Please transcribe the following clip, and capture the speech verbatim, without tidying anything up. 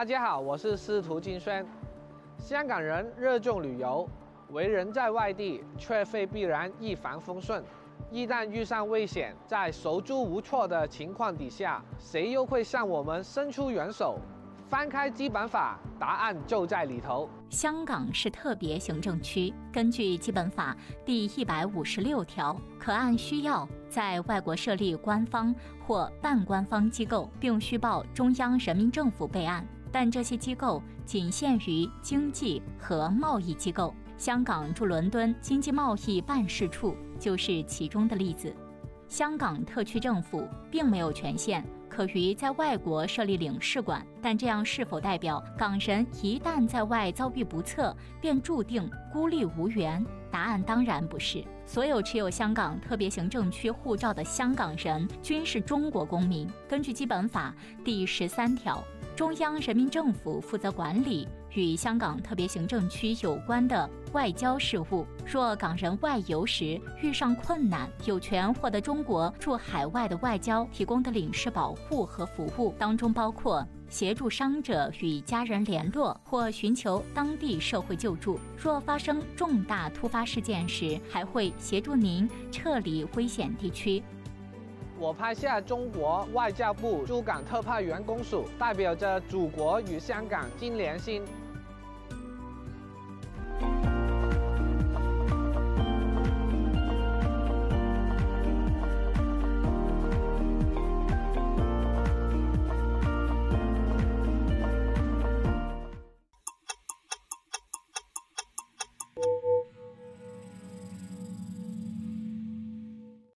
大家好，我是司徒金轩。香港人热衷旅游，为人在外地却非必然一帆风顺。一旦遇上危险，在手足无措的情况底下，谁又会向我们伸出援手？翻开基本法，答案就在里头。香港是特别行政区，根据基本法第一百五十六条，可按需要在外国设立官方或半官方机构，并需报中央人民政府备案。但这些机构仅限于经济和贸易机构，香港驻伦敦经济贸易办事处就是其中的例子。香港特区政府并没有权限可于在外国设立领事馆，但这样是否代表港人一旦在外遭遇不测，便注定孤立无援？答案当然不是。所有持有香港特别行政区护照的香港人均是中国公民。根据基本法第十三条，中央人民政府负责管理与香港特别行政区有关的外交事务。若港人外游时遇上困难，有权获得中国驻海外的外交提供的领事保护和服务，当中包括协助伤者与家人联络或寻求当地社会救助。若发生重大突发事件时，还会协助您撤离危险地区。我拍下中国外交部驻港特派员公署代表着祖国与香港金莲心